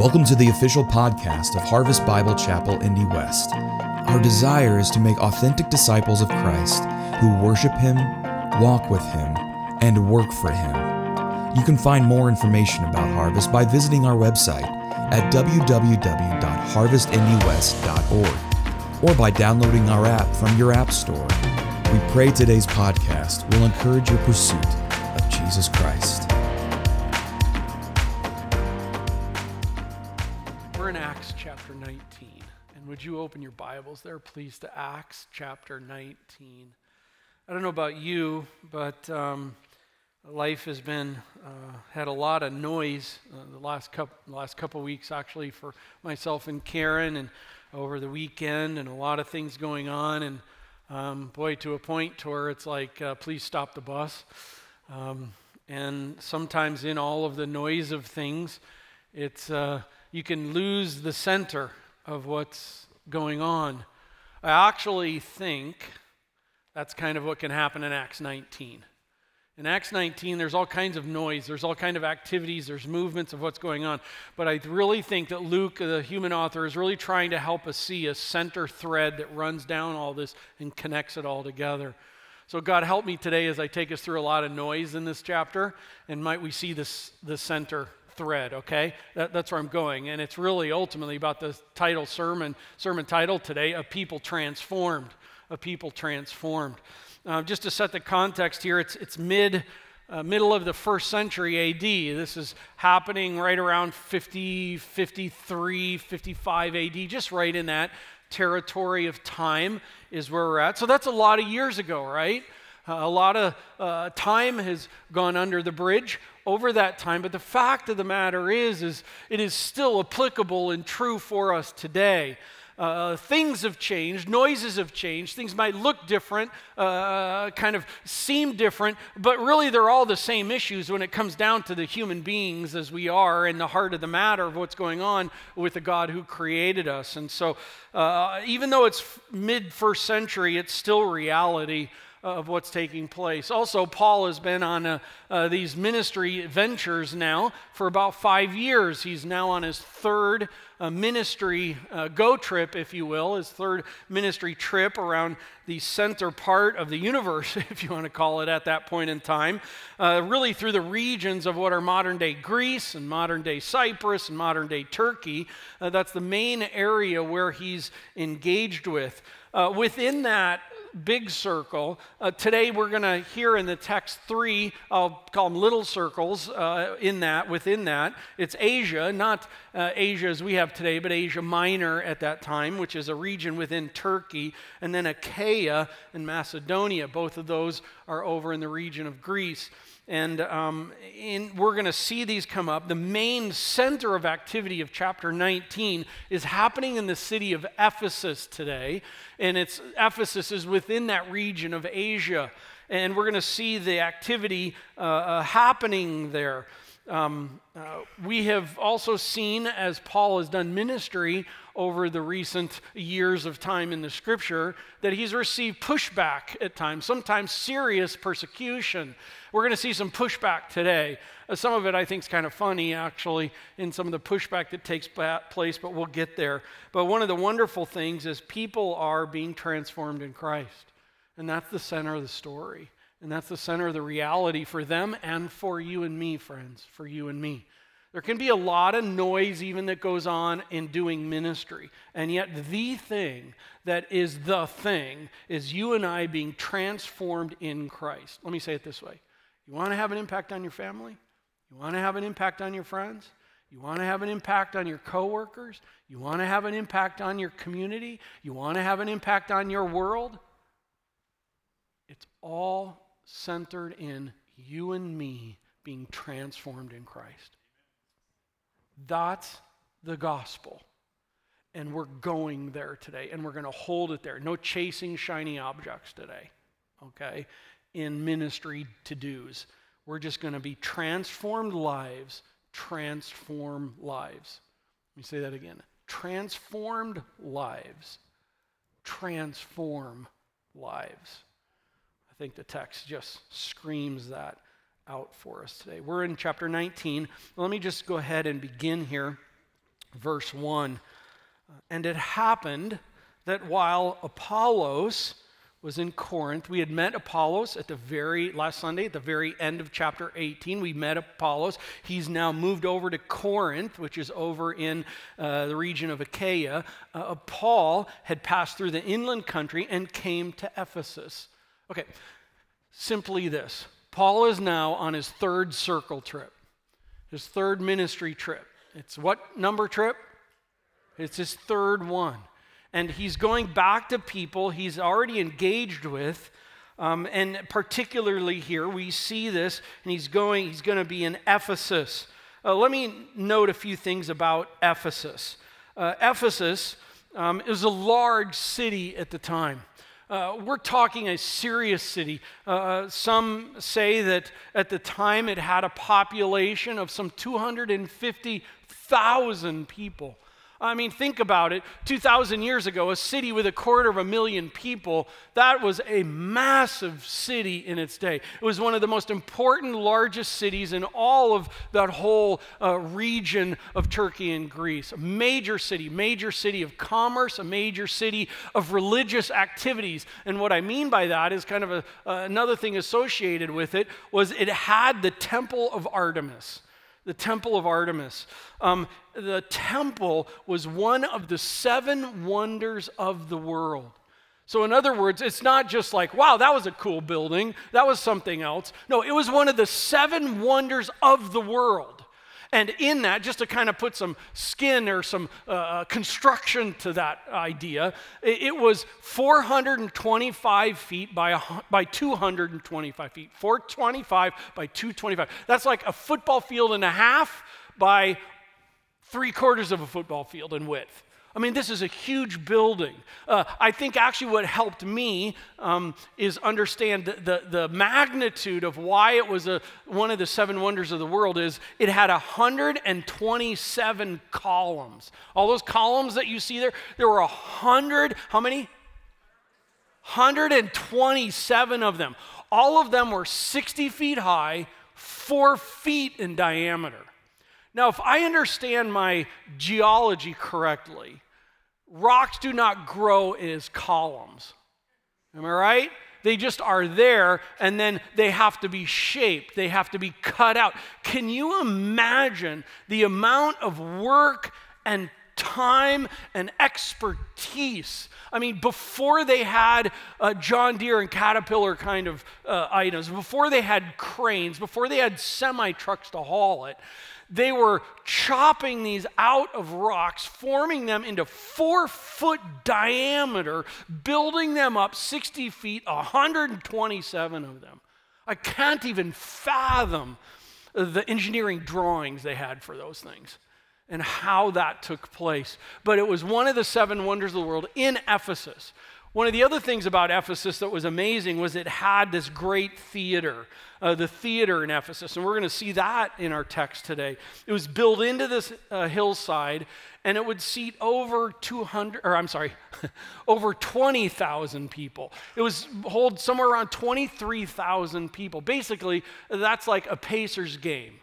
Welcome to the official podcast of Harvest Bible Chapel Indy West. Our desire is to make authentic disciples of Christ who worship Him, walk with Him, and work for Him. You can find more information about Harvest by visiting our website at www.harvestindywest.org or by downloading our app from your app store. We pray today's podcast will encourage your pursuit of Jesus Christ. Chapter 19. And would you open your Bibles there, please, to Acts chapter 19. I don't know about you, but life has been, had a lot of noise the last couple weeks, actually, for myself and Karen, and over the weekend, and a lot of things going on, and boy, to a point to where it's like, please stop the bus. And sometimes in all of the noise of things, it's you can lose the center of what's going on. I actually think that's kind of what can happen in Acts 19. In Acts 19, there's all kinds of noise, there's all kinds of activities, there's movements of what's going on. But I really think that Luke, the human author, is really trying to help us see a center thread that runs down all this and connects it all together. So God, help me today as I take us through a lot of noise in this chapter, and might we see this the center thread, okay? That's where I'm going. And it's really ultimately about the title sermon title today, A People Transformed. A People Transformed. Just to set the context here, it's middle of the first century AD. This is happening right around 50, 53, 55 AD, just right in that territory of time is where we're at. So that's a lot of years ago, right? A lot of time has gone under the bridge over that time, but the fact of the matter is it is still applicable and true for us today. Things have changed, noises have changed, things might look different, kind of seem different, but really they're all the same issues when it comes down to the human beings as we are in the heart of the matter of what's going on with the God who created us. And so even though it's mid-first century, it's still reality of what's taking place. Also, Paul has been on these ministry ventures now for about 5 years. He's now on his third ministry go trip, if you will, his third ministry trip around the center part of the universe, if you want to call it at that point in time, really through the regions of what are modern-day Greece and modern-day Cyprus and modern-day Turkey. That's the main area where he's engaged with. Within that big circle. Today we're going to hear in the text three, I'll call them little circles, within that. It's Asia, not Asia as we have today, but Asia Minor at that time, which is a region within Turkey, and then Achaia and Macedonia. Both of those are over in the region of Greece. And we're going to see these come up. The main center of activity of chapter 19 is happening in the city of Ephesus today. And Ephesus is within that region of Asia. And we're going to see the activity happening there. We have also seen, as Paul has done ministry over the recent years of time in the Scripture, that he's received pushback at times, sometimes serious persecution. We're going to see some pushback today. Some of it I think is kind of funny, actually, in some of the pushback that takes place, but we'll get there. But one of the wonderful things is people are being transformed in Christ, and that's the center of the story. And that's the center of the reality for them and for you and me, friends, for you and me. There can be a lot of noise even that goes on in doing ministry. And yet the thing that is the thing is you and I being transformed in Christ. Let me say it this way. You want to have an impact on your family? You want to have an impact on your friends? You want to have an impact on your coworkers? You want to have an impact on your community? You want to have an impact on your world? It's all centered in you and me being transformed in Christ. That's the gospel. And we're going there today, and we're going to hold it there. No chasing shiny objects today, okay, in ministry to-dos. We're just going to be transformed lives. Let me say that again. Transform lives. I think the text just screams that out for us today. We're in chapter 19. Let me just go ahead and begin here verse 1. And it happened that while Apollos was in Corinth, we had met Apollos at the very last Sunday, at the very end of chapter 18, we met Apollos. He's now moved over to Corinth, which is over in the region of Achaia. Paul had passed through the inland country and came to Ephesus. Okay, simply this. Paul is now on his third circle trip, his third ministry trip. It's what number trip? It's his third one. And he's going back to people he's already engaged with. And particularly here, we see this, and he's going to be in Ephesus. Let me note a few things about Ephesus. Ephesus is a large city at the time. We're talking a serious city. Some say that at the time it had a population of some 250,000 people. I mean, think about it. 2,000 years ago, a city with 250,000 people, that was a massive city in its day. It was one of the most important, largest cities in all of that whole region of Turkey and Greece. A major city of commerce, a major city of religious activities. And what I mean by that is kind of another thing associated with it was it had the Temple of Artemis. The Temple of Artemis. The temple was one of the 7 wonders of the world. So in other words, it's not just like, wow, that was a cool building. That was something else. No, it was one of the 7 wonders of the world. And in that, just to kind of put some skin or some construction to that idea, it was 425 feet by 225 feet. 425 by 225. That's like a football field and a half by 3/4 of a football field in width. I mean, this is a huge building. I think actually what helped me is understand the magnitude of why it was one of the 7 wonders of the world is it had 127 columns. All those columns that you see there were 100, how many? 127 of them. All of them were 60 feet high, 4 feet in diameter. Now, if I understand my geology correctly, rocks do not grow as columns. Am I right? They just are there, and then they have to be shaped. They have to be cut out. Can you imagine the amount of work and time and expertise? I mean, before they had John Deere and Caterpillar kind of items, before they had cranes, before they had semi-trucks to haul it, they were chopping these out of rocks, forming them into 4-foot diameter, building them up 60 feet, 127 of them. I can't even fathom the engineering drawings they had for those things and how that took place. But it was one of the 7 wonders of the world in Ephesus. One of the other things about Ephesus that was amazing was it had this great theater, the theater in Ephesus, and we're going to see that in our text today. It was built into this hillside, and it would seat over 20,000 people. It was hold somewhere around 23,000 people. Basically, that's like a Pacers game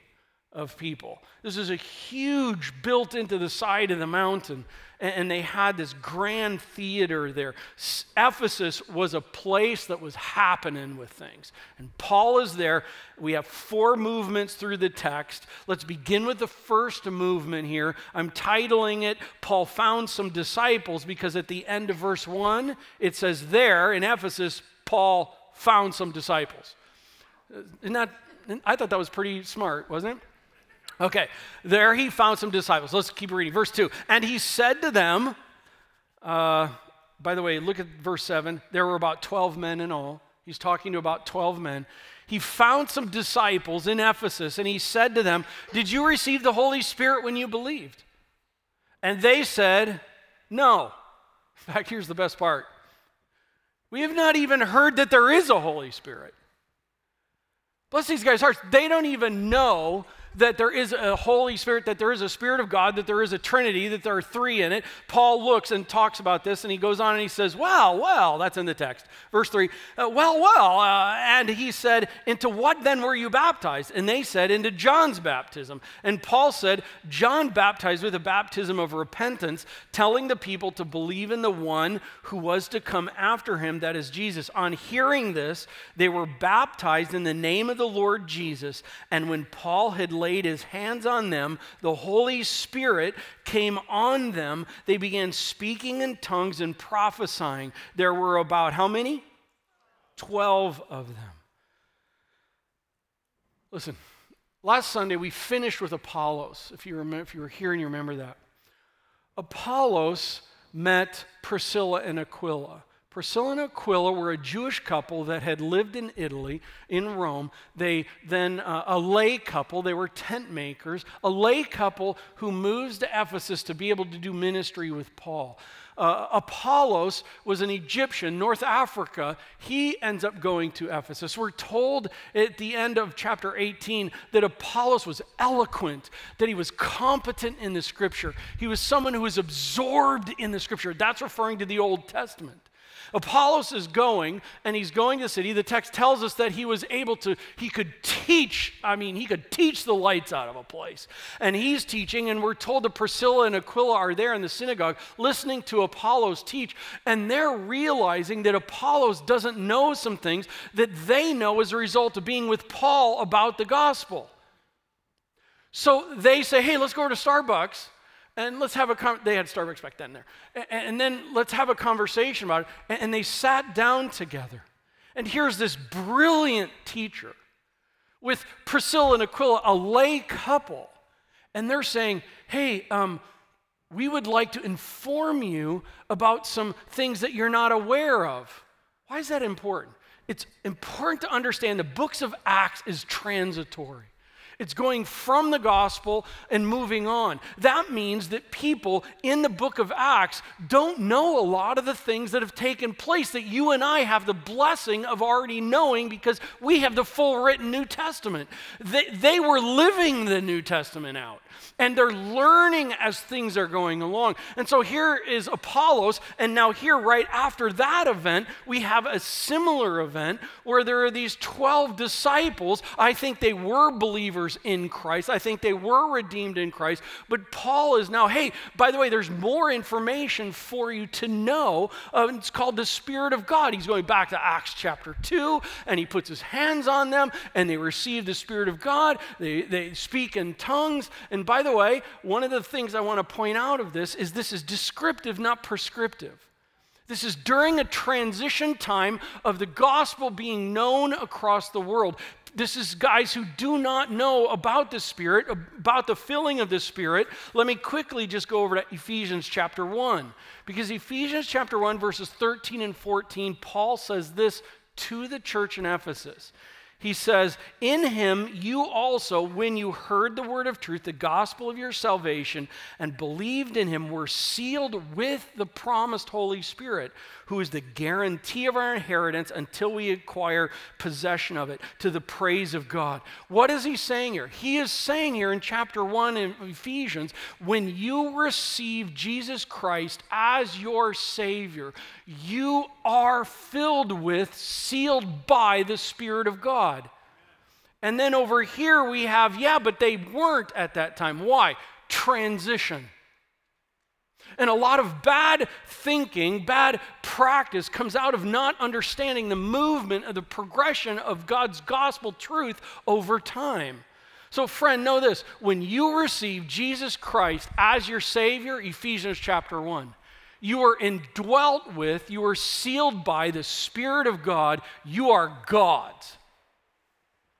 of people. This is a huge built into the side of the mountain, and they had this grand theater there. Ephesus was a place that was happening with things. And Paul is there. We have 4 movements through the text. Let's begin with the first movement here. I'm titling it, Paul Found Some Disciples, because at the end of verse 1, it says there in Ephesus, Paul found some disciples. I thought that was pretty smart, wasn't it? Okay, there he found some disciples. Let's keep reading. Verse 2, and he said to them, by the way, look at verse 7. There were about 12 men in all. He's talking to about 12 men. He found some disciples in Ephesus, and he said to them, did you receive the Holy Spirit when you believed? And they said, no. In fact, here's the best part. We have not even heard that there is a Holy Spirit. Bless these guys' hearts. They don't even know that there is a Holy Spirit, that there is a Spirit of God, that there is a Trinity, that there are three in it. Paul looks and talks about this, and he goes on and he says, well, that's in the text. Verse 3, and he said, into what then were you baptized? And they said, into John's baptism. And Paul said, John baptized with a baptism of repentance, telling the people to believe in the one who was to come after him, that is Jesus. On hearing this, they were baptized in the name of the Lord Jesus. And when Paul had laid his hands on them, the Holy Spirit came on them. They began speaking in tongues and prophesying. There were about how many? 12 of them. Listen, last Sunday we finished with Apollos. If you were here and you remember that. Apollos met Priscilla and Aquila. Priscilla and Aquila were a Jewish couple that had lived in Italy, in Rome. They then, a lay couple, they were tent makers, a lay couple who moves to Ephesus to be able to do ministry with Paul. Apollos was an Egyptian, North Africa. He ends up going to Ephesus. We're told at the end of chapter 18 that Apollos was eloquent, that he was competent in the Scripture. He was someone who was absorbed in the Scripture. That's referring to the Old Testament. Apollos is going, and he's going to the city. The text tells us that he could teach the lights out of a place. And he's teaching, and we're told that Priscilla and Aquila are there in the synagogue listening to Apollos teach, and they're realizing that Apollos doesn't know some things that they know as a result of being with Paul about the gospel. So they say, hey, let's go over to Starbucks. And let's have they had Starbucks back then there. And then let's have a conversation about it. And they sat down together. And here's this brilliant teacher with Priscilla and Aquila, a lay couple. And they're saying, hey, we would like to inform you about some things that you're not aware of. Why is that important? It's important to understand the books of Acts is transitory. It's going from the gospel and moving on. That means that people in the book of Acts don't know a lot of the things that have taken place that you and I have the blessing of already knowing because we have the full written New Testament. They were living the New Testament out, and they're learning as things are going along. And so here is Apollos, and now here right after that event, we have a similar event where there are these 12 disciples. I think they were believers in Christ. I think they were redeemed in Christ, but Paul is now, hey, by the way, there's more information for you to know. It's called the Spirit of God. He's going back to Acts chapter 2, and he puts his hands on them, and they receive the Spirit of God. They speak in tongues, and by the way, one of the things I want to point out of this is descriptive, not prescriptive. This is during a transition time of the gospel being known across the world. This is guys who do not know about the Spirit, about the filling of the Spirit. Let me quickly just go over to Ephesians chapter 1. Because Ephesians chapter 1, verses 13 and 14, Paul says this to the church in Ephesus. He says, in him you also, when you heard the word of truth, the gospel of your salvation, and believed in him, were sealed with the promised Holy Spirit, who is the guarantee of our inheritance until we acquire possession of it, to the praise of God. What is he saying here? He is saying here in chapter 1 in Ephesians, when you receive Jesus Christ as your Savior, you are filled with, sealed by the Spirit of God. And then over here we have, but they weren't at that time. Why? Transition. And a lot of bad thinking, bad practice comes out of not understanding the movement of the progression of God's gospel truth over time. So friend, know this. When you receive Jesus Christ as your Savior, Ephesians chapter 1, you are indwelt with, you are sealed by the Spirit of God. You are God's.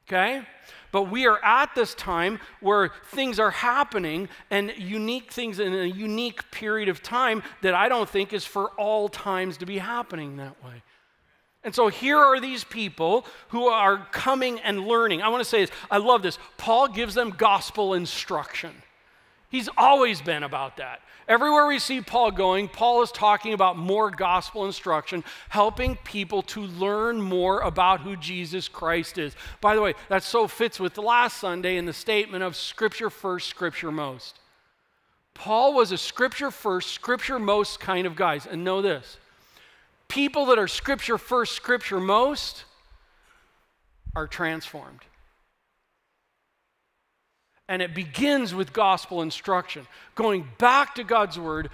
Okay? But we are at this time where things are happening and unique things in a unique period of time that I don't think is for all times to be happening that way. And so here are these people who are coming and learning. I want to say this. I love this. Paul gives them gospel instruction. He's always been about that. Everywhere we see Paul going, Paul is talking about more gospel instruction, helping people to learn more about who Jesus Christ is. By the way, that so fits with last Sunday in the statement of Scripture first, Scripture most. Paul was a Scripture first, Scripture most kind of guy. And know this, people that are Scripture first, Scripture most are transformed. And it begins with gospel instruction, going back to God's word,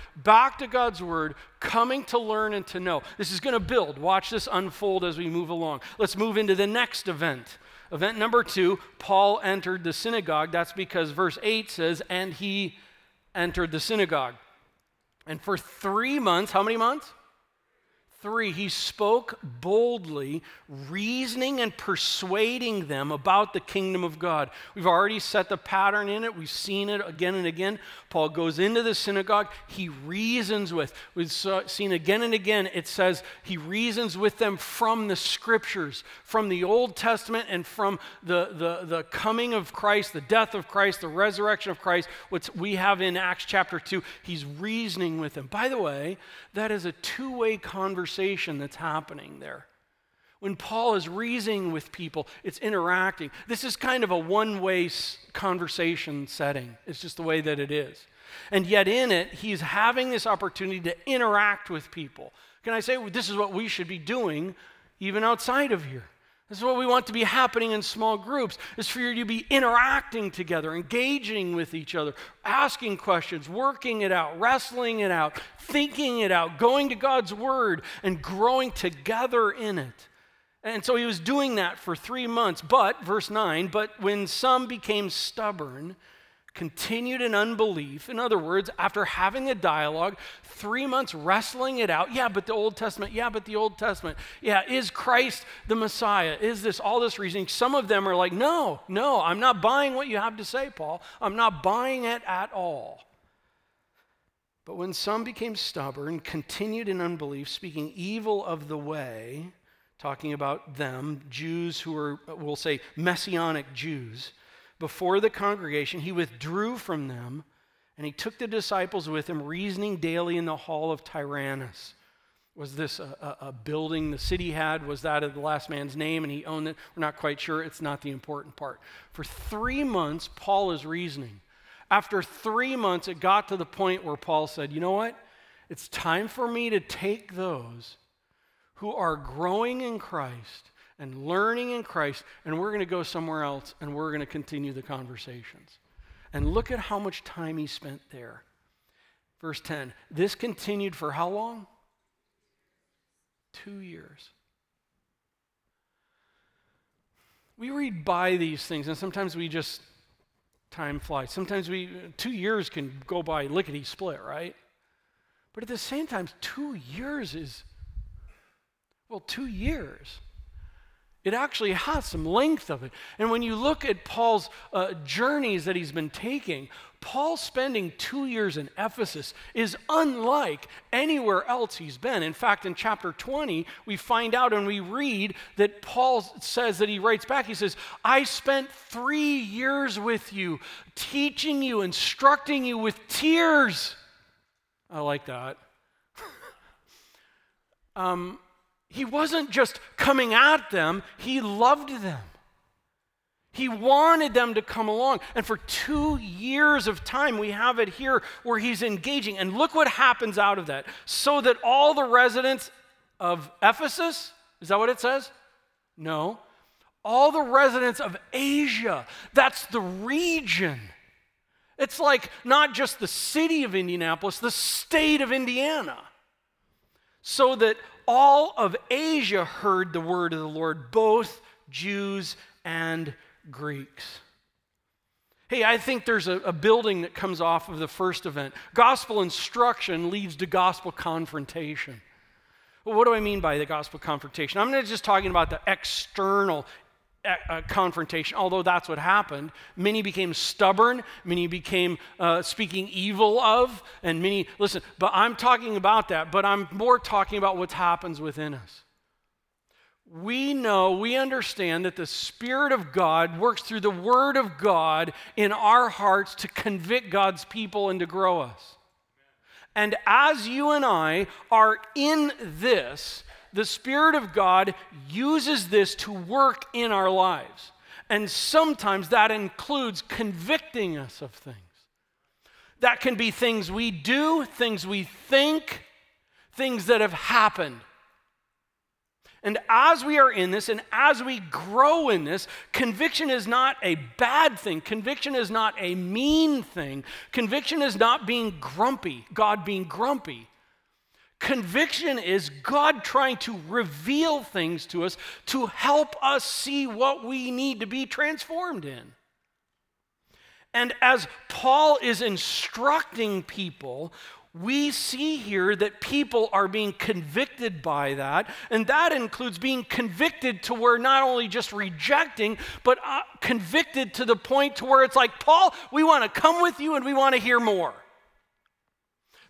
coming to learn and to know. This is going to build. Watch this unfold as we move along. Let's move into the next event. Event number 2, Paul entered the synagogue. That's because verse 8 says, and he entered the synagogue. And for 3 months, how many months? 3, he spoke boldly, reasoning and persuading them about the kingdom of God. We've already set the pattern in it. We've seen it again and again. Paul goes into the synagogue. He reasons with. We've seen again and again, it says he reasons with them from the Scriptures, from the Old Testament and from the coming of Christ, the death of Christ, the resurrection of Christ, what we have in Acts chapter 2. He's reasoning with them. By the way, that is a two-way conversation that's happening there. When Paul is reasoning with people, it's interacting. This is kind of a one-way conversation setting. It's just the way that it is. And yet in it, he's having this opportunity to interact with people. Can I say this is what we should be doing even outside of here? This is what we want to be happening in small groups, is for you to be interacting together, engaging with each other, asking questions, working it out, wrestling it out, thinking it out, going to God's word, and growing together in it. And so he was doing that for 3 months. But, verse 9, but when some became stubborn, continued in unbelief. In other words, after having a dialogue, 3 months wrestling it out. Yeah, but the Old Testament. Yeah, but the Old Testament. Yeah, is Christ the Messiah? Is this all this reasoning? Some of them are like, no, I'm not buying what you have to say, Paul. I'm not buying it at all. But when some became stubborn, continued in unbelief, speaking evil of the way, talking about them, Jews who are, we'll say, Messianic Jews, before the congregation, he withdrew from them, and he took the disciples with him, reasoning daily in the hall of Tyrannus. Was this a building the city had? Was that the last man's name, and he owned it? We're not quite sure. It's not the important part. For 3 months, Paul is reasoning. After 3 months, it got to the point where Paul said, you know what? It's time for me to take those who are growing in Christ and learning in Christ, and we're going to go somewhere else, and we're going to continue the conversations. And look at how much time he spent there. Verse 10, this continued for how long? 2 years. We read by these things, and sometimes we just, time flies. Sometimes 2 years can go by lickety-split, right? But at the same time, 2 years is, 2 years. It actually has some length of it. And when you look at Paul's journeys that he's been taking, Paul spending 2 years in Ephesus is unlike anywhere else he's been. In fact, in chapter 20, we find out and we read that Paul says that he writes back, he says, I spent 3 years with you, teaching you, instructing you with tears. I like that. He wasn't just coming at them, he loved them. He wanted them to come along. And for 2 years of time, we have it here where he's engaging. And look what happens out of that. So that all the residents of Ephesus, is that what it says? No. All the residents of Asia, that's the region. It's like not just the city of Indianapolis, the state of Indiana. So that all of Asia heard the word of the Lord, both Jews and Greeks. Hey, I think there's a building that comes off of the first event. Gospel instruction leads to gospel confrontation. Well, what do I mean by the gospel confrontation? I'm not just talking about the external confrontation, although that's what happened. Many became stubborn, many became speaking evil of, and many, listen, but I'm talking about that, but I'm more talking about what happens within us. we know, we understand that the Spirit of God works through the Word of God in our hearts to convict God's people and to grow us. And as you and I are in this, the Spirit of God uses this to work in our lives. And sometimes that includes convicting us of things. That can be things we do, things we think, things that have happened. And as we are in this, and as we grow in this, conviction is not a bad thing. Conviction is not a mean thing. Conviction is not being grumpy, God being grumpy. Conviction is God trying to reveal things to us to help us see what we need to be transformed in. And as Paul is instructing people, we see here that people are being convicted by that, and that includes being convicted to where not only just rejecting, but convicted to the point to where it's like, Paul, we want to come with you and we want to hear more.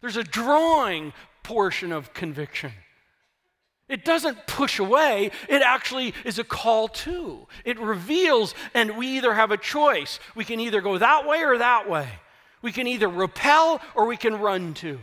There's a drawing portion of conviction. It doesn't push away, it actually is a call to. It reveals, and we either have a choice. We can either go that way or that way. We can either repel or we can run to.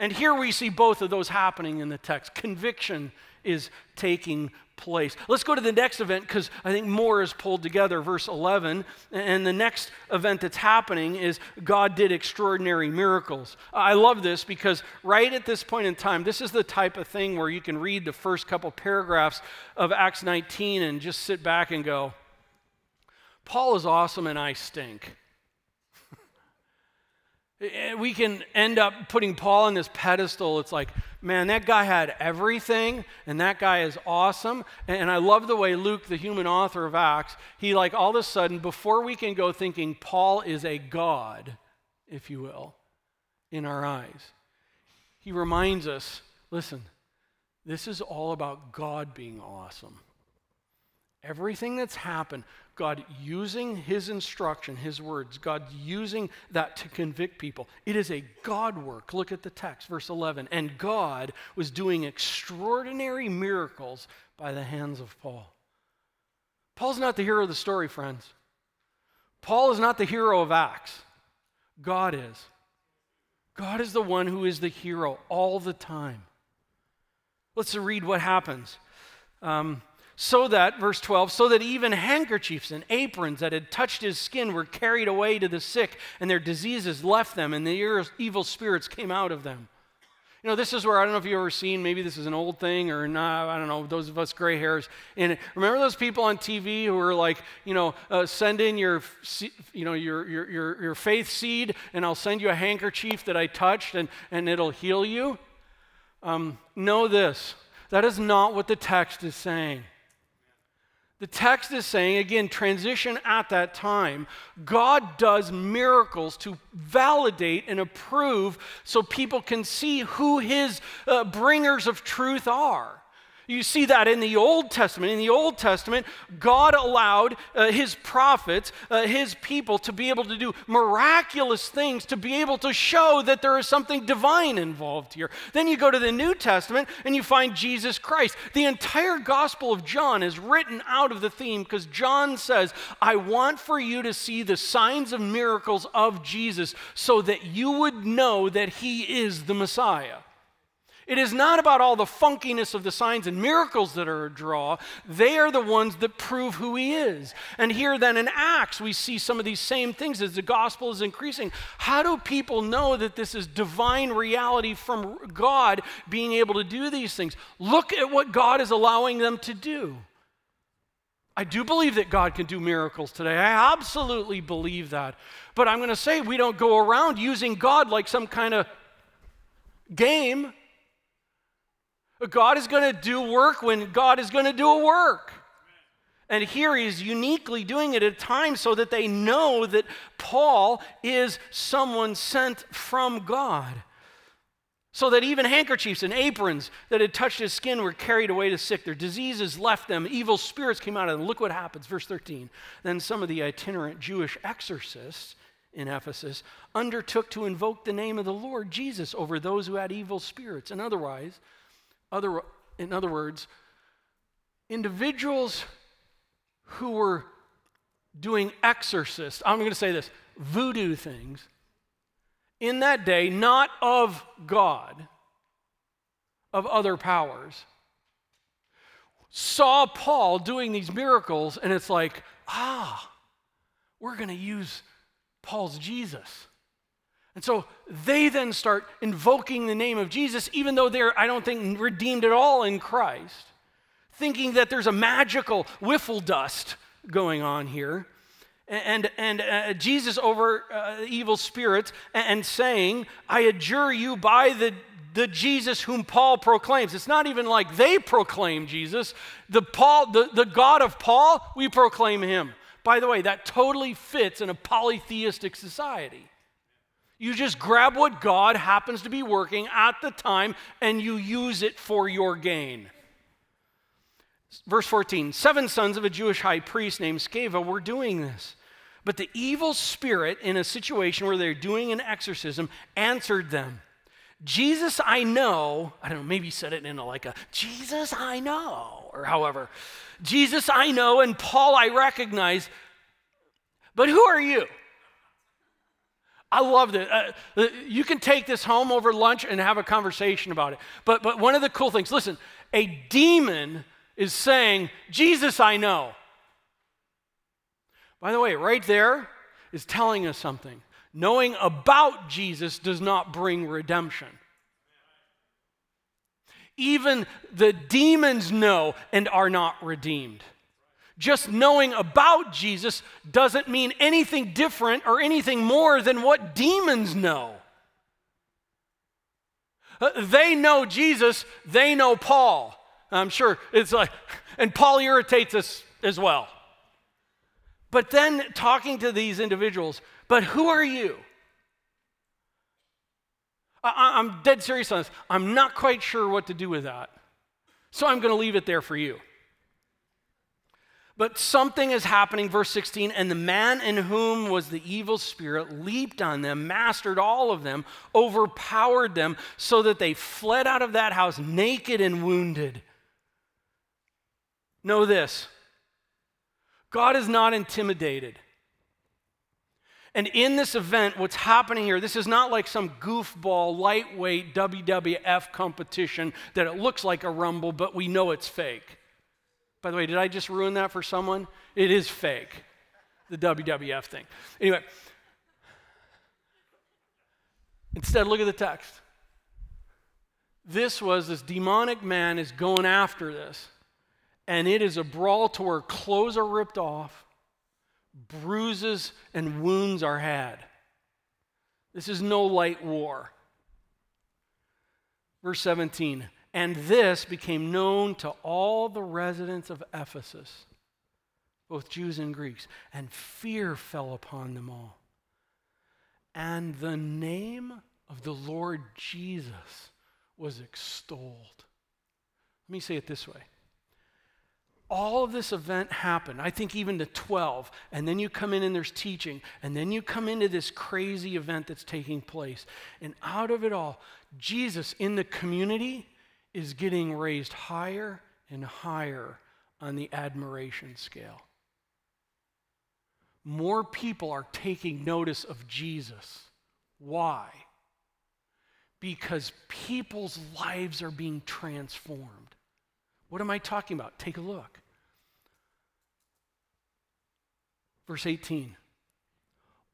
And here we see both of those happening in the text. Conviction is taking place. Let's go to the next event because I think more is pulled together, verse 11. And the next event that's happening is God did extraordinary miracles. I love this because right at this point in time, this is the type of thing where you can read the first couple paragraphs of Acts 19 and just sit back and go, Paul is awesome and I stink. We can end up putting Paul on this pedestal. It's like, man, that guy had everything, and that guy is awesome. And I love the way Luke, the human author of Acts, he like all of a sudden, before we can go thinking Paul is a god, if you will, in our eyes, he reminds us, listen, this is all about God being awesome. Everything that's happened, God using his instruction, his words, God using that to convict people. It is a God work. Look at the text, verse 11. And God was doing extraordinary miracles by the hands of Paul. Paul's not the hero of the story, friends. Paul is not the hero of Acts. God is. God is the one who is the hero all the time. Let's read what happens. So that, verse 12, so that even handkerchiefs and aprons that had touched his skin were carried away to the sick, and their diseases left them, and the evil spirits came out of them. You know, this is where, I don't know if you've ever seen, maybe this is an old thing or not, I don't know, those of us gray hairs. And remember those people on TV who are like, you know, send in your faith seed, and I'll send you a handkerchief that I touched, and it'll heal you? Know this, that is not what the text is saying. The text is saying, again, transition at that time, God does miracles to validate and approve so people can see who his bringers of truth are. You see that in the Old Testament. In the Old Testament, God allowed his prophets, his people, to be able to do miraculous things, to be able to show that there is something divine involved here. Then you go to the New Testament and you find Jesus Christ. The entire Gospel of John is written out of the theme because John says, I want for you to see the signs and miracles of Jesus so that you would know that he is the Messiah. It is not about all the funkiness of the signs and miracles that are a draw. They are the ones that prove who he is. And here then in Acts, we see some of these same things as the gospel is increasing. How do people know that this is divine reality from God being able to do these things? Look at what God is allowing them to do. I do believe that God can do miracles today. I absolutely believe that. But I'm going to say we don't go around using God like some kind of game. God is going to do work when God is going to do a work. And here he is uniquely doing it at a time so that they know that Paul is someone sent from God. So that even handkerchiefs and aprons that had touched his skin were carried away to sick. Their diseases left them. Evil spirits came out of them. Look what happens, verse 13. Then some of the itinerant Jewish exorcists in Ephesus undertook to invoke the name of the Lord Jesus over those who had evil spirits. In other words, individuals who were doing exorcist, I'm going to say this, voodoo things, in that day, not of God, of other powers, saw Paul doing these miracles, and it's like, we're going to use Paul's Jesus. And so they then start invoking the name of Jesus, even though they're, I don't think, redeemed at all in Christ, thinking that there's a magical wiffle dust going on here, and Jesus over evil spirits, and saying, I adjure you by the Jesus whom Paul proclaims. It's not even like they proclaim Jesus. The God of Paul, we proclaim him. By the way, that totally fits in a polytheistic society. You just grab what God happens to be working at the time and you use it for your gain. Verse 14, 7 sons of a Jewish high priest named Skeva were doing this. But the evil spirit, in a situation where they're doing an exorcism, answered them. Jesus, I know, I don't know, maybe he said it in like a, Jesus, I know, or however. Jesus, I know, and Paul, I recognize, but who are you? I loved it. You can take this home over lunch and have a conversation about it. But one of the cool things, listen, a demon is saying, Jesus, I know. By the way, right there is telling us something. Knowing about Jesus does not bring redemption. Even the demons know and are not redeemed. Just knowing about Jesus doesn't mean anything different or anything more than what demons know. They know Jesus, they know Paul. I'm sure it's like, and Paul irritates us as well. But then talking to these individuals, but who are you? I'm dead serious on this. I'm not quite sure what to do with that. So I'm going to leave it there for you. But something is happening, verse 16, and the man in whom was the evil spirit leaped on them, mastered all of them, overpowered them, so that they fled out of that house naked and wounded. Know this, God is not intimidated. And in this event, what's happening here, this is not like some goofball, lightweight WWF competition that it looks like a rumble, but we know it's fake. By the way, did I just ruin that for someone? It is fake, the WWF thing. Anyway, instead, look at the text. This demonic man is going after this, and it is a brawl to where clothes are ripped off, bruises and wounds are had. This is no light war. Verse 17. And this became known to all the residents of Ephesus, both Jews and Greeks, and fear fell upon them all. And the name of the Lord Jesus was extolled. Let me say it this way. All of this event happened, I think even to 12, and then you come in and there's teaching, and then you come into this crazy event that's taking place. And out of it all, Jesus in the community is getting raised higher and higher on the admiration scale. More people are taking notice of Jesus. Why? Because people's lives are being transformed. What am I talking about? Take a look. Verse 18.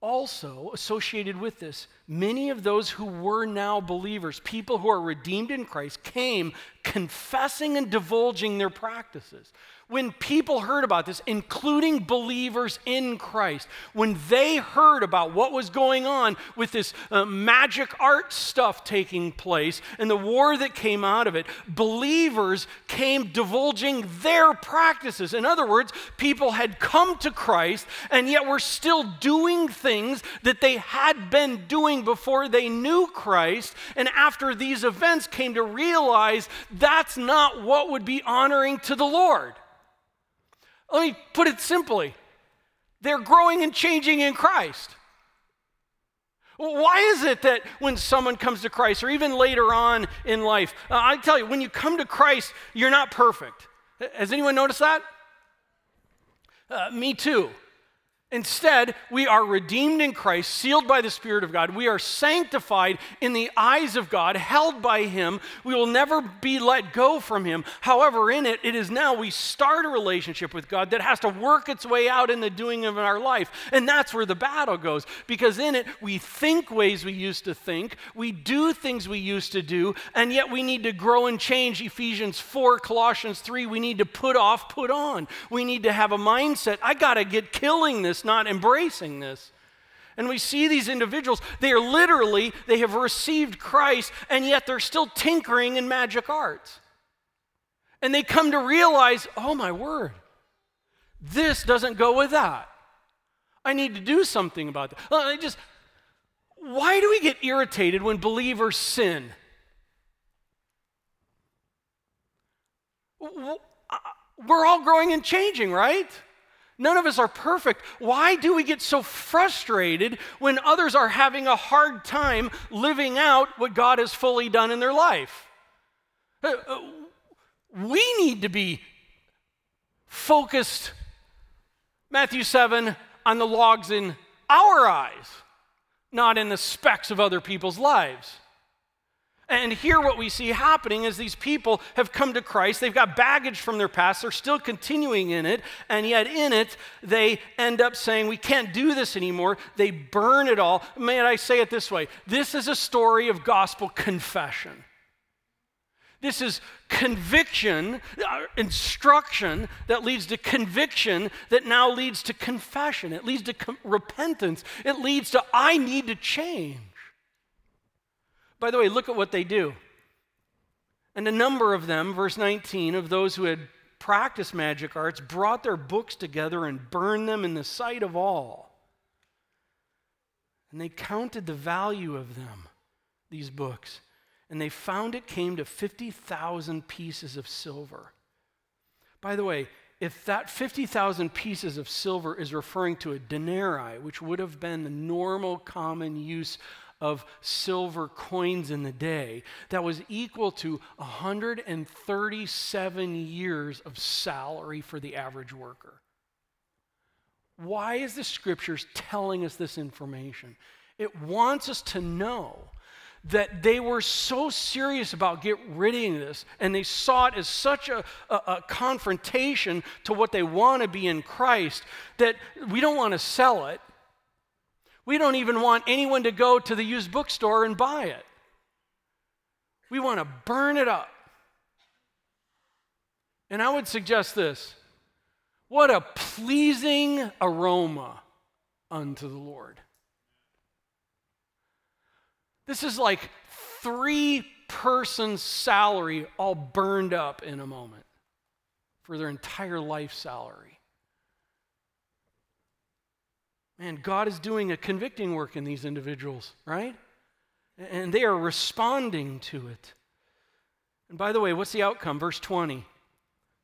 Also, associated with this, many of those who were now believers, people who are redeemed in Christ, came confessing and divulging their practices. When people heard about this, including believers in Christ, when they heard about what was going on with this magic art stuff taking place and the war that came out of it, believers came divulging their practices. In other words, people had come to Christ and yet were still doing things that they had been doing before they knew Christ, and after these events came to realize that's not what would be honoring to the Lord. Let me put it simply. They're growing and changing in Christ. Why is it that when someone comes to Christ, or even later on in life, I tell you, when you come to Christ, you're not perfect. Has anyone noticed that? Me too. Instead, we are redeemed in Christ, sealed by the Spirit of God. We are sanctified in the eyes of God, held by Him. We will never be let go from Him. However, in it, it is now we start a relationship with God that has to work its way out in the doing of our life. And that's where the battle goes, because in it, we think ways we used to think, we do things we used to do, and yet we need to grow and change. Ephesians 4, Colossians 3, we need to put off, put on. We need to have a mindset, I got to get killing this, not embracing this. And we see these individuals, they have received Christ, and yet they're still tinkering in magic arts. And they come to realize, oh my word, this doesn't go with that. I need to do something about that. Why do we get irritated when believers sin? We're all growing and changing, right? None of us are perfect. Why do we get so frustrated when others are having a hard time living out what God has fully done in their life? We need to be focused, Matthew 7, on the logs in our eyes, not in the specks of other people's lives. And here what we see happening is these people have come to Christ, they've got baggage from their past, they're still continuing in it, and yet in it, they end up saying, we can't do this anymore, they burn it all. May I say it this way, this is a story of gospel confession. This is conviction, instruction that leads to conviction that now leads to confession, it leads to repentance, it leads to I need to change. By the way, look at what they do. And a number of them, verse 19, of those who had practiced magic arts brought their books together and burned them in the sight of all. And they counted the value of them, these books, and they found it came to 50,000 pieces of silver. By the way, if that 50,000 pieces of silver is referring to a denarii, which would have been the normal common use of silver coins in the day, that was equal to 137 years of salary for the average worker. Why is the scriptures telling us this information? It wants us to know that they were so serious about getting rid of this, and they saw it as such a confrontation to what they want to be in Christ, that we don't want to sell it. We don't even want anyone to go to the used bookstore and buy it. We want to burn it up. And I would suggest this. What a pleasing aroma unto the Lord. This is like 3 persons' salary all burned up in a moment for their entire life salary. Man, God is doing a convicting work in these individuals, right? And they are responding to it. And by the way, what's the outcome? Verse 20.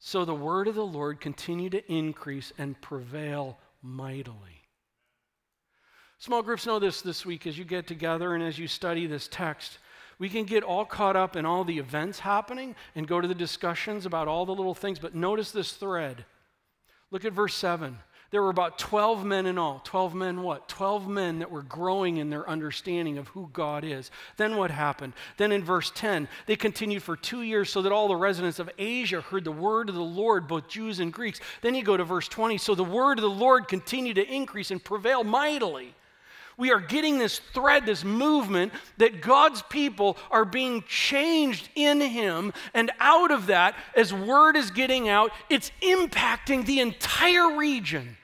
So the word of the Lord continued to increase and prevail mightily. Small groups know this week as you get together and as you study this text. We can get all caught up in all the events happening and go to the discussions about all the little things, but notice this thread. Look at verse 7. There were about 12 men in all. 12 men what? 12 men that were growing in their understanding of who God is. Then what happened? Then in verse 10, they continued for 2 years so that all the residents of Asia heard the word of the Lord, both Jews and Greeks. Then you go to verse 20. So the word of the Lord continued to increase and prevail mightily. We are getting this thread, this movement, that God's people are being changed in Him, and out of that, as word is getting out, it's impacting the entire region.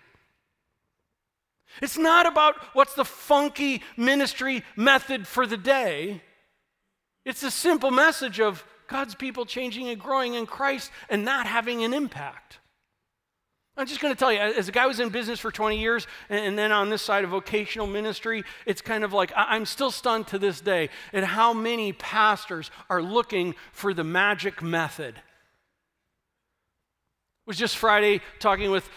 It's not about what's the funky ministry method for the day. It's the simple message of God's people changing and growing in Christ and not having an impact. I'm just going to tell you, as a guy who's in business for 20 years, and then on this side of vocational ministry, it's kind of like I'm still stunned to this day at how many pastors are looking for the magic method. was just Friday talking with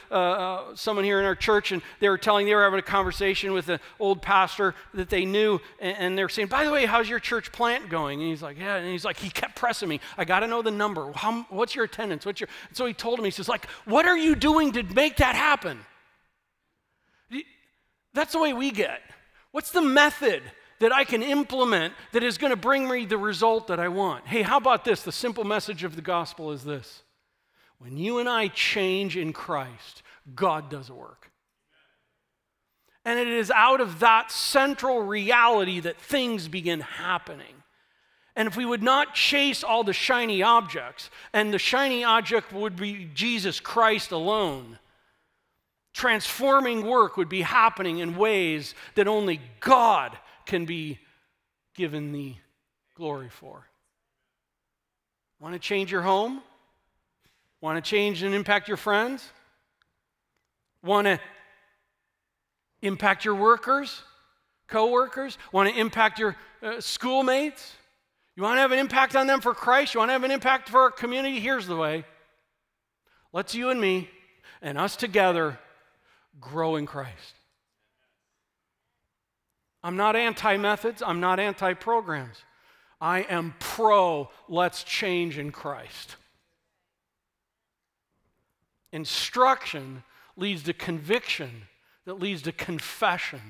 someone here in our church, and they were having a conversation with an old pastor that they knew, and they were saying, by the way, how's your church plant going? And he's like, yeah. And he's like, he kept pressing me. I got to know the number. What's your attendance? And so he told him, he says, what are you doing to make that happen? That's the way we get. What's the method that I can implement that is going to bring me the result that I want? Hey, how about this? The simple message of the gospel is this. When you and I change in Christ, God does a work. And it is out of that central reality that things begin happening. And if we would not chase all the shiny objects, and the shiny object would be Jesus Christ alone, transforming work would be happening in ways that only God can be given the glory for. Want to change your home? Want to change and impact your friends? Want to impact your workers, co-workers? Want to impact your schoolmates? You want to have an impact on them for Christ? You want to have an impact for our community? Here's the way. Let's you and me and us together grow in Christ. I'm not anti-methods. I'm not anti-programs. I am pro let's change in Christ. Instruction leads to conviction that leads to confession.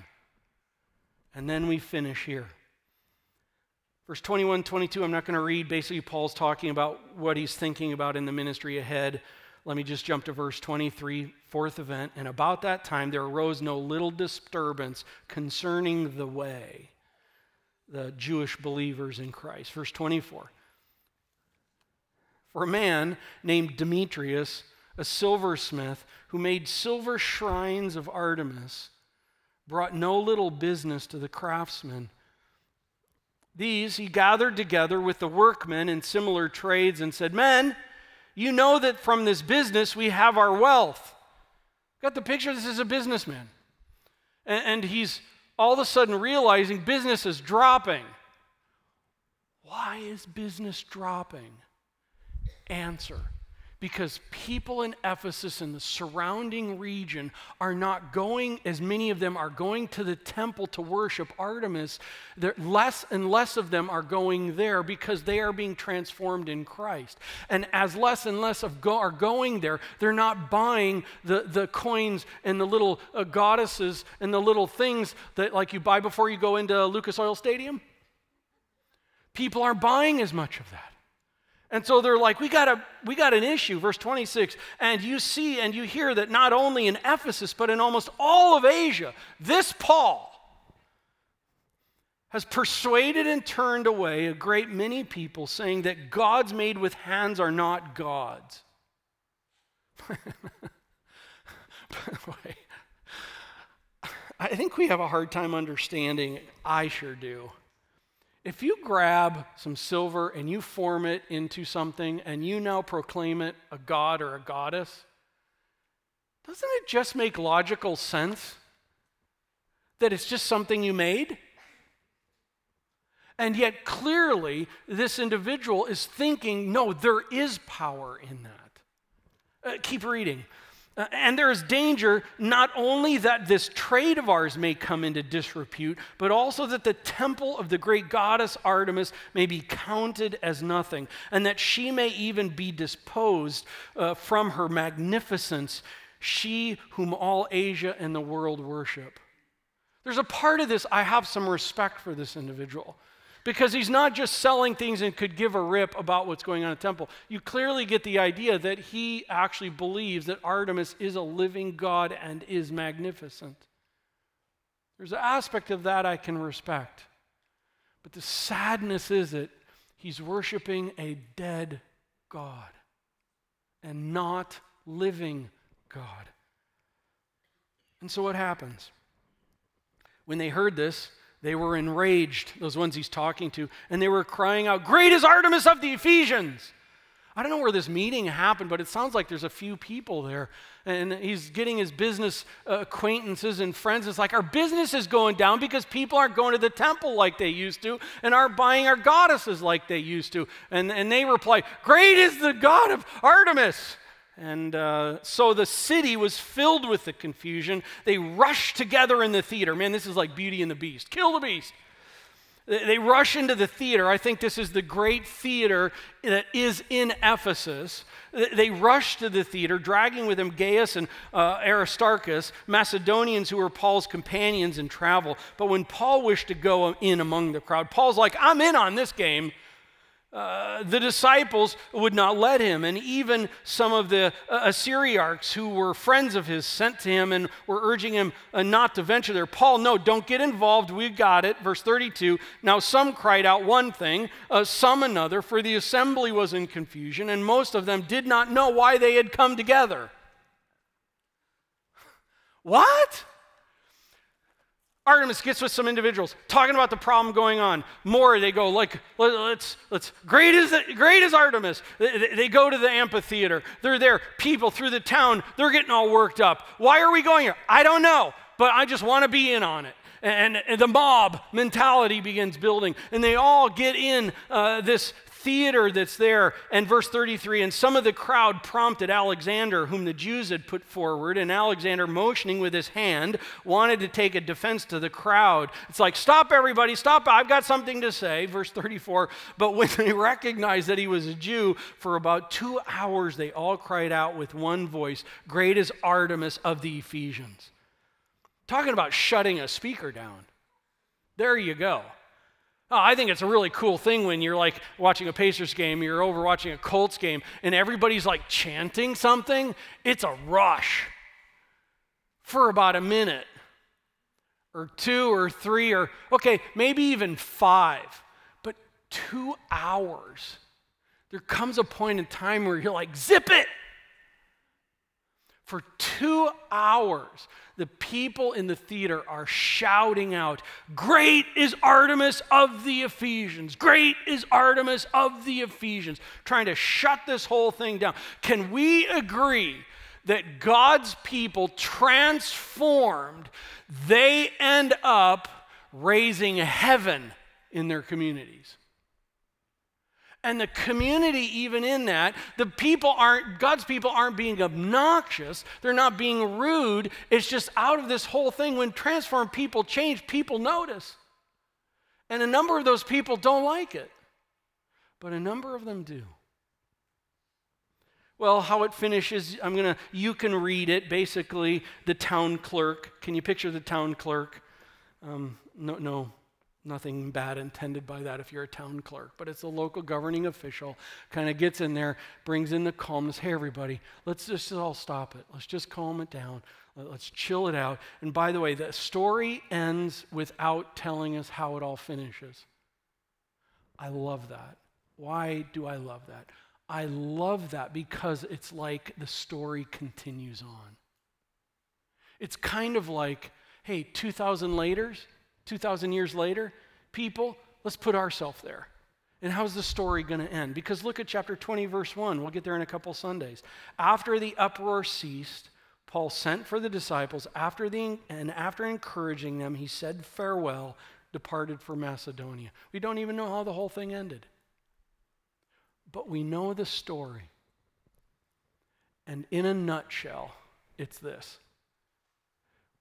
And then we finish here. Verse 21, 22, I'm not going to read. Basically, Paul's talking about what he's thinking about in the ministry ahead. Let me just jump to verse 23, fourth event. And about that time there arose no little disturbance concerning the way, the Jewish believers in Christ. Verse 24. For a man named Demetrius, a silversmith who made silver shrines of Artemis, brought no little business to the craftsmen. These he gathered together with the workmen in similar trades and said, men, you know that from this business we have our wealth. Got the picture? This is a businessman. And he's all of a sudden realizing business is dropping. Why is business dropping? Answer. Because people in Ephesus and the surrounding region are not going, as many of them are going to the temple to worship Artemis. Less and less of them are going there because they are being transformed in Christ. And as less and less are going there, they're not buying the coins and the little goddesses and the little things that like you buy before you go into Lucas Oil Stadium. People aren't buying as much of that. And so they're like, we got an issue. Verse 26, and you see and you hear that not only in Ephesus, but in almost all of Asia, this Paul has persuaded and turned away a great many people, saying that gods made with hands are not gods. By the way, I think we have a hard time understanding. I sure do. If you grab some silver and you form it into something and you now proclaim it a god or a goddess, doesn't it just make logical sense that it's just something you made? And yet clearly this individual is thinking, no, there is power in that. Keep reading. And there is danger not only that this trade of ours may come into disrepute, but also that the temple of the great goddess Artemis may be counted as nothing, and that she may even be disposed from her magnificence, she whom all Asia and the world worship. There's a part of this, I have some respect for this individual, because he's not just selling things and could give a rip about what's going on at the temple. You clearly get the idea that he actually believes that Artemis is a living god and is magnificent. There's an aspect of that I can respect. But the sadness is that he's worshiping a dead god and not living God. And so what happens? When they heard this, they were enraged, those ones he's talking to, and they were crying out, great is Artemis of the Ephesians! I don't know where this meeting happened, but it sounds like there's a few people there. And he's getting his business acquaintances and friends. It's like, our business is going down because people aren't going to the temple like they used to and aren't buying our goddesses like they used to. And they reply, great is the god of Artemis! And so the city was filled with the confusion. They rushed together in the theater. Man, this is like Beauty and the Beast. Kill the beast. They rush into the theater. I think this is the great theater that is in Ephesus. They rush to the theater, dragging with them Gaius and Aristarchus, Macedonians who were Paul's companions in travel. But when Paul wished to go in among the crowd, Paul's like, I'm in on this game. The disciples would not let him, and even some of the Assyriarchs who were friends of his sent to him and were urging him not to venture there. Paul, no, don't get involved. We've got it. Verse 32, now some cried out one thing, some another, for the assembly was in confusion, and most of them did not know why they had come together. What? Artemis gets with some individuals, talking about the problem going on. More, they go like, let's great is Artemis. They go to the amphitheater. They're there. People through the town, they're getting all worked up. Why are we going here? I don't know, but I just want to be in on it. And the mob mentality begins building, and they all get in this theater that's there. And verse 33, and some of the crowd prompted Alexander, whom the Jews had put forward, and Alexander, motioning with his hand, wanted to take a defense to the crowd. It's like, stop everybody, stop, I've got something to say. Verse 34, but when they recognized that he was a Jew, for about 2 hours they all cried out with one voice, Great is Artemis of the Ephesians. Talking about shutting a speaker down. There you go. Oh, I think it's a really cool thing when you're like watching a Pacers game, you're over watching a Colts game, and everybody's like chanting something. It's a rush for about a minute or two or three or, okay, maybe even five, but 2 hours. There comes a point in time where you're like, zip it. For 2 hours, the people in the theater are shouting out, Great is Artemis of the Ephesians. Great is Artemis of the Ephesians. Trying to shut this whole thing down. Can we agree that God's people transformed, they end up raising heaven in their communities? And the community, even in that, God's people aren't being obnoxious. They're not being rude. It's just out of this whole thing, when transformed people change, people notice. And a number of those people don't like it. But a number of them do. Well, how it finishes, you can read it, basically, the town clerk. Can you picture the town clerk? No. Nothing bad intended by that if you're a town clerk, but it's a local governing official, kind of gets in there, brings in the calmness. Hey, everybody, let's just all stop it. Let's just calm it down. Let's chill it out. And by the way, the story ends without telling us how it all finishes. I love that. Why do I love that? I love that because it's like the story continues on. It's kind of like, hey, 2,000 years later, people, let's put ourselves there. And how's the story going to end? Because look at chapter 20, verse 1. We'll get there in a couple Sundays. After the uproar ceased, Paul sent for the disciples. After encouraging them, he said farewell, departed for Macedonia. We don't even know how the whole thing ended. But we know the story. And in a nutshell, it's this.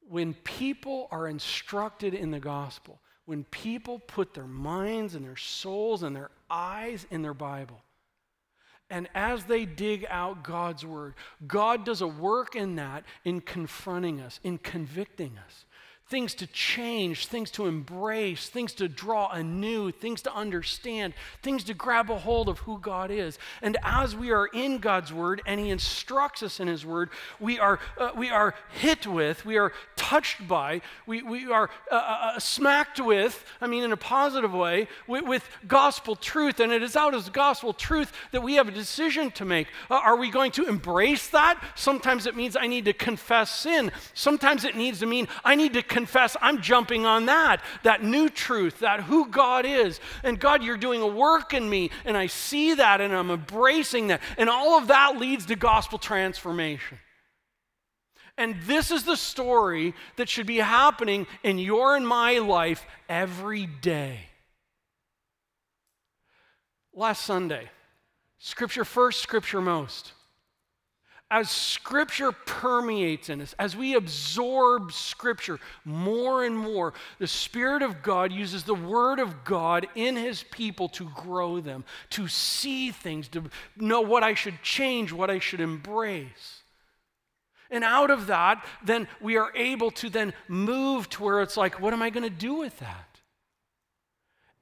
When people are instructed in the gospel, when people put their minds and their souls and their eyes in their Bible, and as they dig out God's word, God does a work in that, in confronting us, in convicting us. Things to change, things to embrace, things to draw anew, things to understand, things to grab a hold of who God is. And as we are in God's word and he instructs us in his word, we are hit with, we are touched by, we are smacked with, in a positive way, with gospel truth. And it is out of gospel truth that we have a decision to make. Are we going to embrace that? Sometimes it means I need to confess sin. Sometimes it needs to mean I need to confess, I'm jumping on that new truth, that who God is. And God, you're doing a work in me, and I see that, and I'm embracing that. And all of that leads to gospel transformation. And this is the story that should be happening in your and my life every day. Last Sunday, Scripture first, Scripture most. as Scripture permeates in us, as we absorb Scripture more and more, the Spirit of God uses the Word of God in His people to grow them, to see things, to know what I should change, what I should embrace. And out of that, then we are able to then move to where it's like, what am I going to do with that?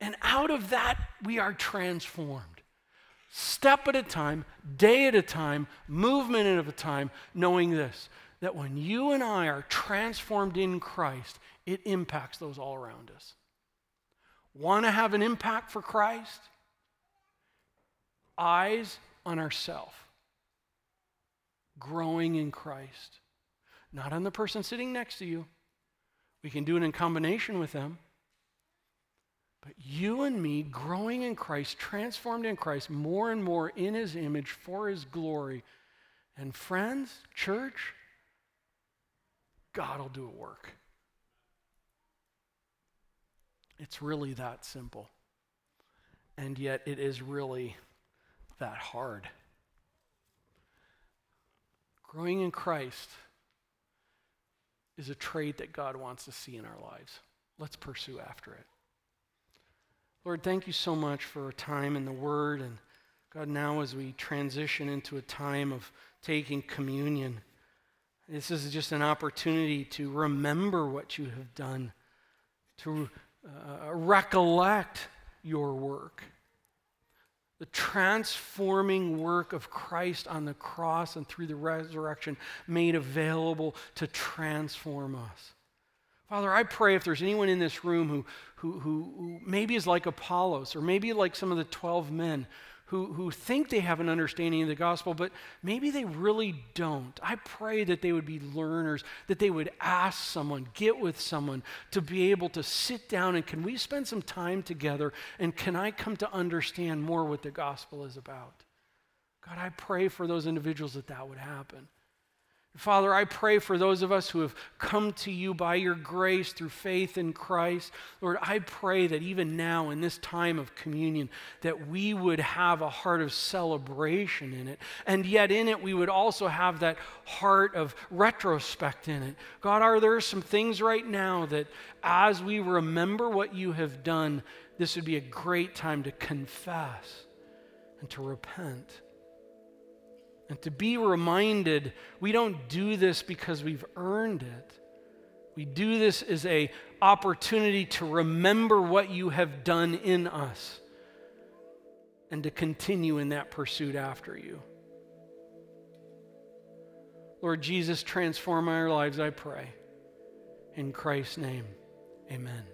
And out of that, we are transformed. Step at a time, day at a time, movement at a time, knowing this, that when you and I are transformed in Christ, it impacts those all around us. Want to have an impact for Christ? Eyes on ourselves. Growing in Christ. Not on the person sitting next to you. We can do it in combination with them. But you and me growing in Christ, transformed in Christ, more and more in His image for His glory. And friends, church, God will do a work. It's really that simple. And yet it is really that hard. Growing in Christ is a trait that God wants to see in our lives. Let's pursue after it. Lord, thank you so much for a time in the Word. And God, now as we transition into a time of taking communion, this is just an opportunity to remember what you have done, to recollect your work, the transforming work of Christ on the cross and through the resurrection made available to transform us. Father, I pray if there's anyone in this room who maybe is like Apollos or maybe like some of the 12 men who think they have an understanding of the gospel, but maybe they really don't. I pray that they would be learners, that they would ask someone, get with someone to be able to sit down and can we spend some time together and can I come to understand more what the gospel is about? God, I pray for those individuals that that would happen. Father, I pray for those of us who have come to you by your grace through faith in Christ. Lord, I pray that even now in this time of communion, that we would have a heart of celebration in it. And yet in it, we would also have that heart of retrospect in it. God, are there some things right now that as we remember what you have done, this would be a great time to confess and to repent? And to be reminded, we don't do this because we've earned it. We do this as an opportunity to remember what you have done in us and to continue in that pursuit after you. Lord Jesus, transform our lives, I pray. In Christ's name, amen.